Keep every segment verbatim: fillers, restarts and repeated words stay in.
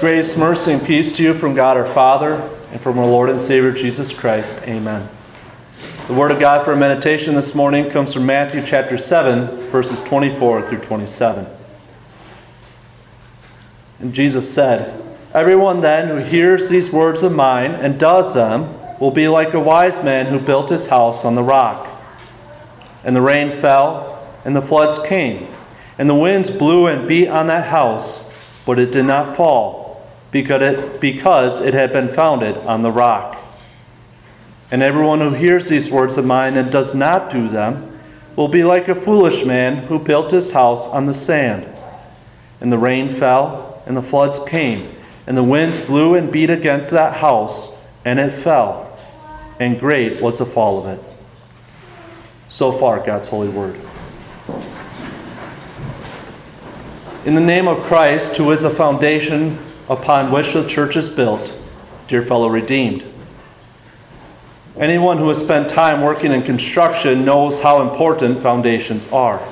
Grace, mercy, and peace to you from God our Father and from our Lord and Savior Jesus Christ. Amen. The Word of God for meditation this morning comes from Matthew chapter seven, verses twenty-four through twenty-seven. And Jesus said, "Everyone then who hears these words of mine and does them will be like a wise man who built his house on the rock. And the rain fell, and the floods came, and the winds blew and beat on that house, but it did not fall, because it, because it had been founded on the rock. And everyone who hears these words of mine and does not do them will be like a foolish man who built his house on the sand. And the rain fell, and the floods came, and the winds blew and beat against that house, and it fell. And great was the fall of it." So far, God's holy word. In the name of Christ, who is the foundation upon which the church is built, dear fellow redeemed. Anyone who has spent time working in construction knows how important foundations are.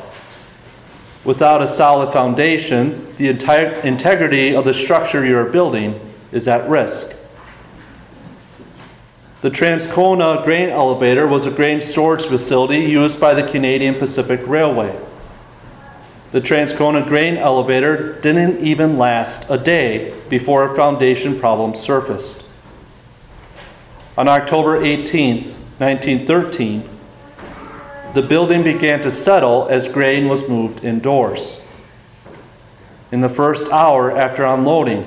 Without a solid foundation, the entire integrity of the structure you are building is at risk. The Transcona Grain Elevator was a grain storage facility used by the Canadian Pacific Railway. The Transcona Grain Elevator didn't even last a day before a foundation problem surfaced. On October eighteenth, nineteen thirteen, the building began to settle as grain was moved indoors. In the first hour after unloading,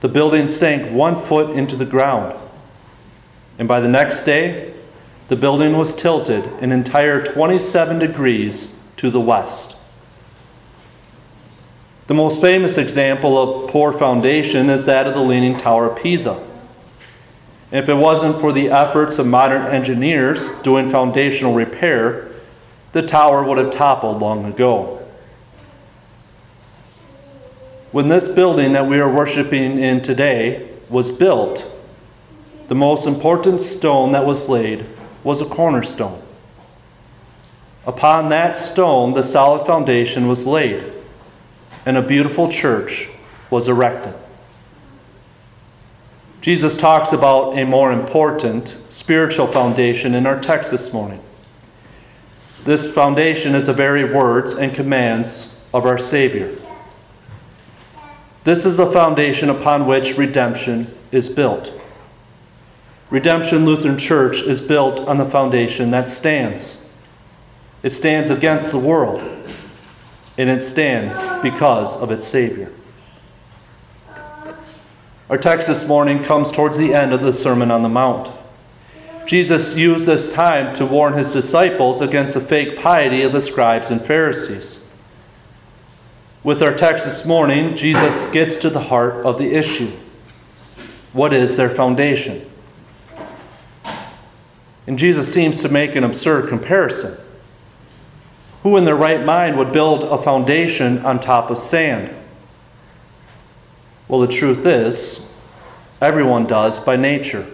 the building sank one foot into the ground. And by the next day, the building was tilted an entire twenty-seven degrees to the west. The most famous example of poor foundation is that of the Leaning Tower of Pisa. If it wasn't for the efforts of modern engineers doing foundational repair, the tower would have toppled long ago. When this building that we are worshiping in today was built, the most important stone that was laid was a cornerstone. Upon that stone, the solid foundation was laid, and a beautiful church was erected. Jesus talks about a more important spiritual foundation in our text this morning. This foundation is the very words and commands of our Savior. This is the foundation upon which redemption is built. Redemption Lutheran Church is built on the foundation that stands. It stands against the world. And it stands because of its Savior. Our text this morning comes towards the end of the Sermon on the Mount. Jesus used this time to warn his disciples against the fake piety of the scribes and Pharisees. With our text this morning, Jesus gets to the heart of the issue. What is their foundation? And Jesus seems to make an absurd comparison. Who in their right mind would build a foundation on top of sand? Well, the truth is, everyone does by nature.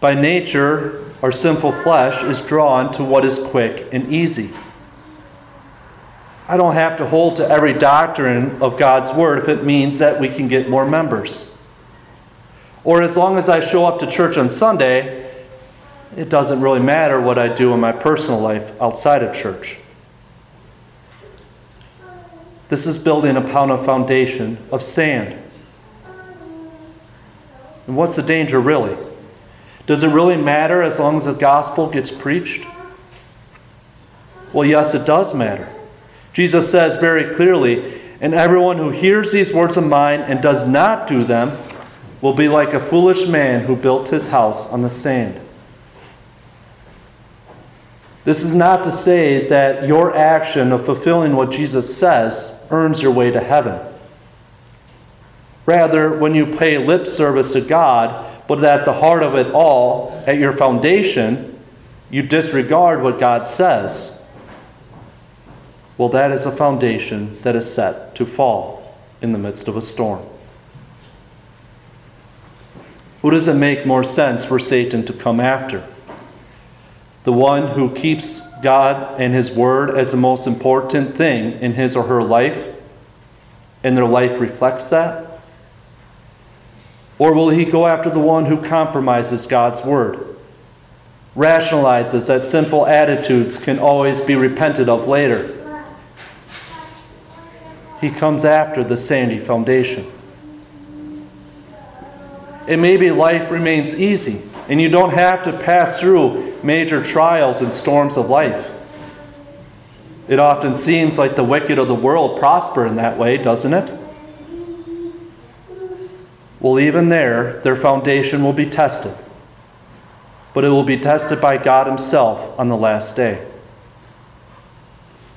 By nature, our sinful flesh is drawn to what is quick and easy. I don't have to hold to every doctrine of God's Word if it means that we can get more members. Or as long as I show up to church on Sunday, it doesn't really matter what I do in my personal life outside of church. This is building upon a foundation of sand. And what's the danger, really? Does it really matter as long as the gospel gets preached? Well, yes, it does matter. Jesus says very clearly, "And everyone who hears these words of mine and does not do them will be like a foolish man who built his house on the sand." This is not to say that your action of fulfilling what Jesus says earns your way to heaven. Rather, when you pay lip service to God, but at the heart of it all, at your foundation, you disregard what God says, well, that is a foundation that is set to fall in the midst of a storm. Who does it make more sense for Satan to come after? The one who keeps God and His Word as the most important thing in his or her life, and their life reflects that? Or will he go after the one who compromises God's word, rationalizes that sinful attitudes can always be repented of later? He comes after the sandy foundation. And maybe life remains easy, and you don't have to pass through major trials and storms of life. It often seems like the wicked of the world prosper in that way, doesn't it? Well, even there, their foundation will be tested. But it will be tested by God himself on the last day.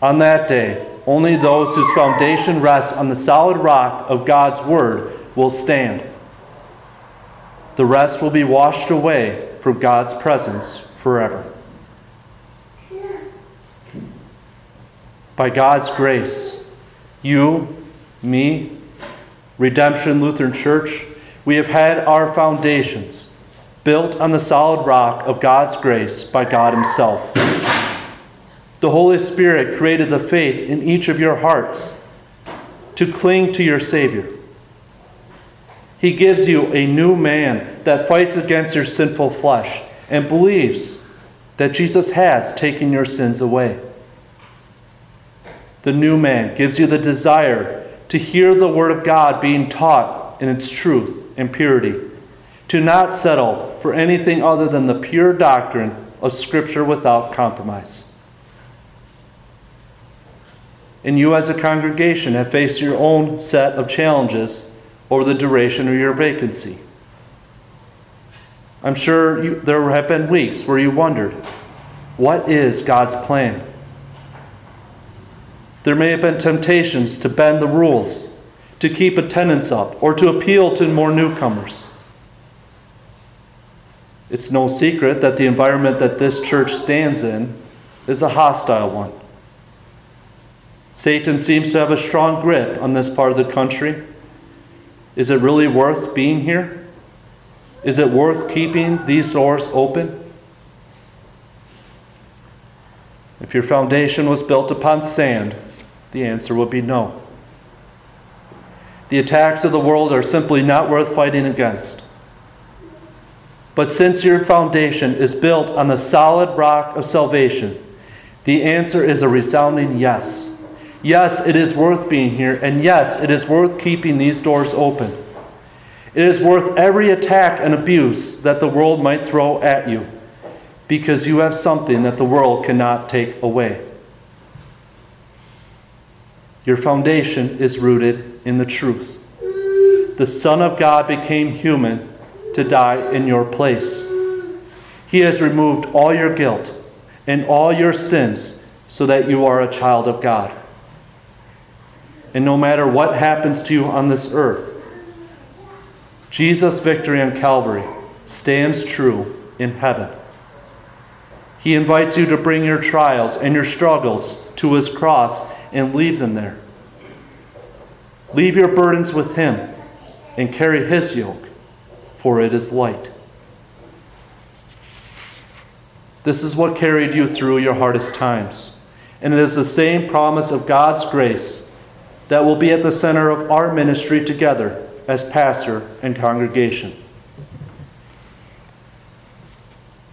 On that day, only those whose foundation rests on the solid rock of God's word will stand. The rest will be washed away from God's presence forever. By God's grace, you, me, Redemption Lutheran Church, we have had our foundations built on the solid rock of God's grace by God himself. The Holy Spirit created the faith in each of your hearts to cling to your Savior. He gives you a new man that fights against your sinful flesh and believes that Jesus has taken your sins away. The new man gives you the desire to hear the Word of God being taught in its truth and purity, to not settle for anything other than the pure doctrine of Scripture without compromise. And you as a congregation have faced your own set of challenges over the duration of your vacancy. I'm sure you, there have been weeks where you wondered, what is God's plan? There may have been temptations to bend the rules, to keep attendance up, or to appeal to more newcomers. It's no secret that the environment that this church stands in is a hostile one. Satan seems to have a strong grip on this part of the country. Is it really worth being here? Is it worth keeping these doors open? If your foundation was built upon sand, the answer would be no. The attacks of the world are simply not worth fighting against. But since your foundation is built on the solid rock of salvation, the answer is a resounding yes. Yes, it is worth being here, and yes, it is worth keeping these doors open. It is worth every attack and abuse that the world might throw at you, because you have something that the world cannot take away. Your foundation is rooted in the truth. The Son of God became human to die in your place. He has removed all your guilt and all your sins so that you are a child of God. And no matter what happens to you on this earth, Jesus' victory on Calvary stands true in heaven. He invites you to bring your trials and your struggles to his cross and leave them there. Leave your burdens with him and carry his yoke, for it is light. This is what carried you through your hardest times, and it is the same promise of God's grace that will be at the center of our ministry together as pastor and congregation.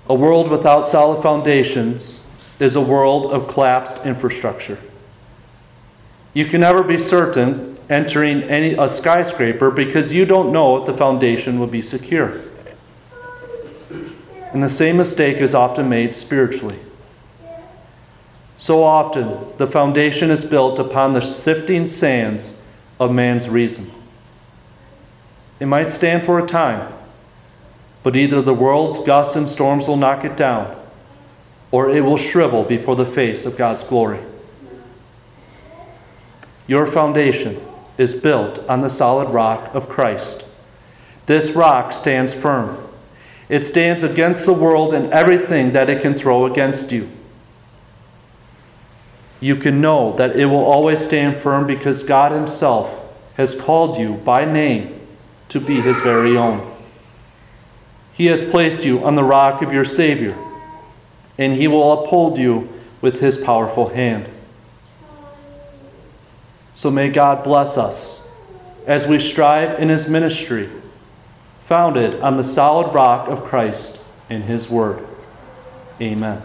A world without solid foundations is a world of collapsed infrastructure. You can never be certain entering any a skyscraper because you don't know if the foundation will be secure. And the same mistake is often made spiritually. So often, the foundation is built upon the sifting sands of man's reason. It might stand for a time, but either the world's gusts and storms will knock it down, or it will shrivel before the face of God's glory. Your foundation is built on the solid rock of Christ. This rock stands firm. It stands against the world and everything that it can throw against you. You can know that it will always stand firm because God himself has called you by name to be his very own. He has placed you on the rock of your Savior, and he will uphold you with his powerful hand. So may God bless us as we strive in His ministry, founded on the solid rock of Christ and His Word. Amen.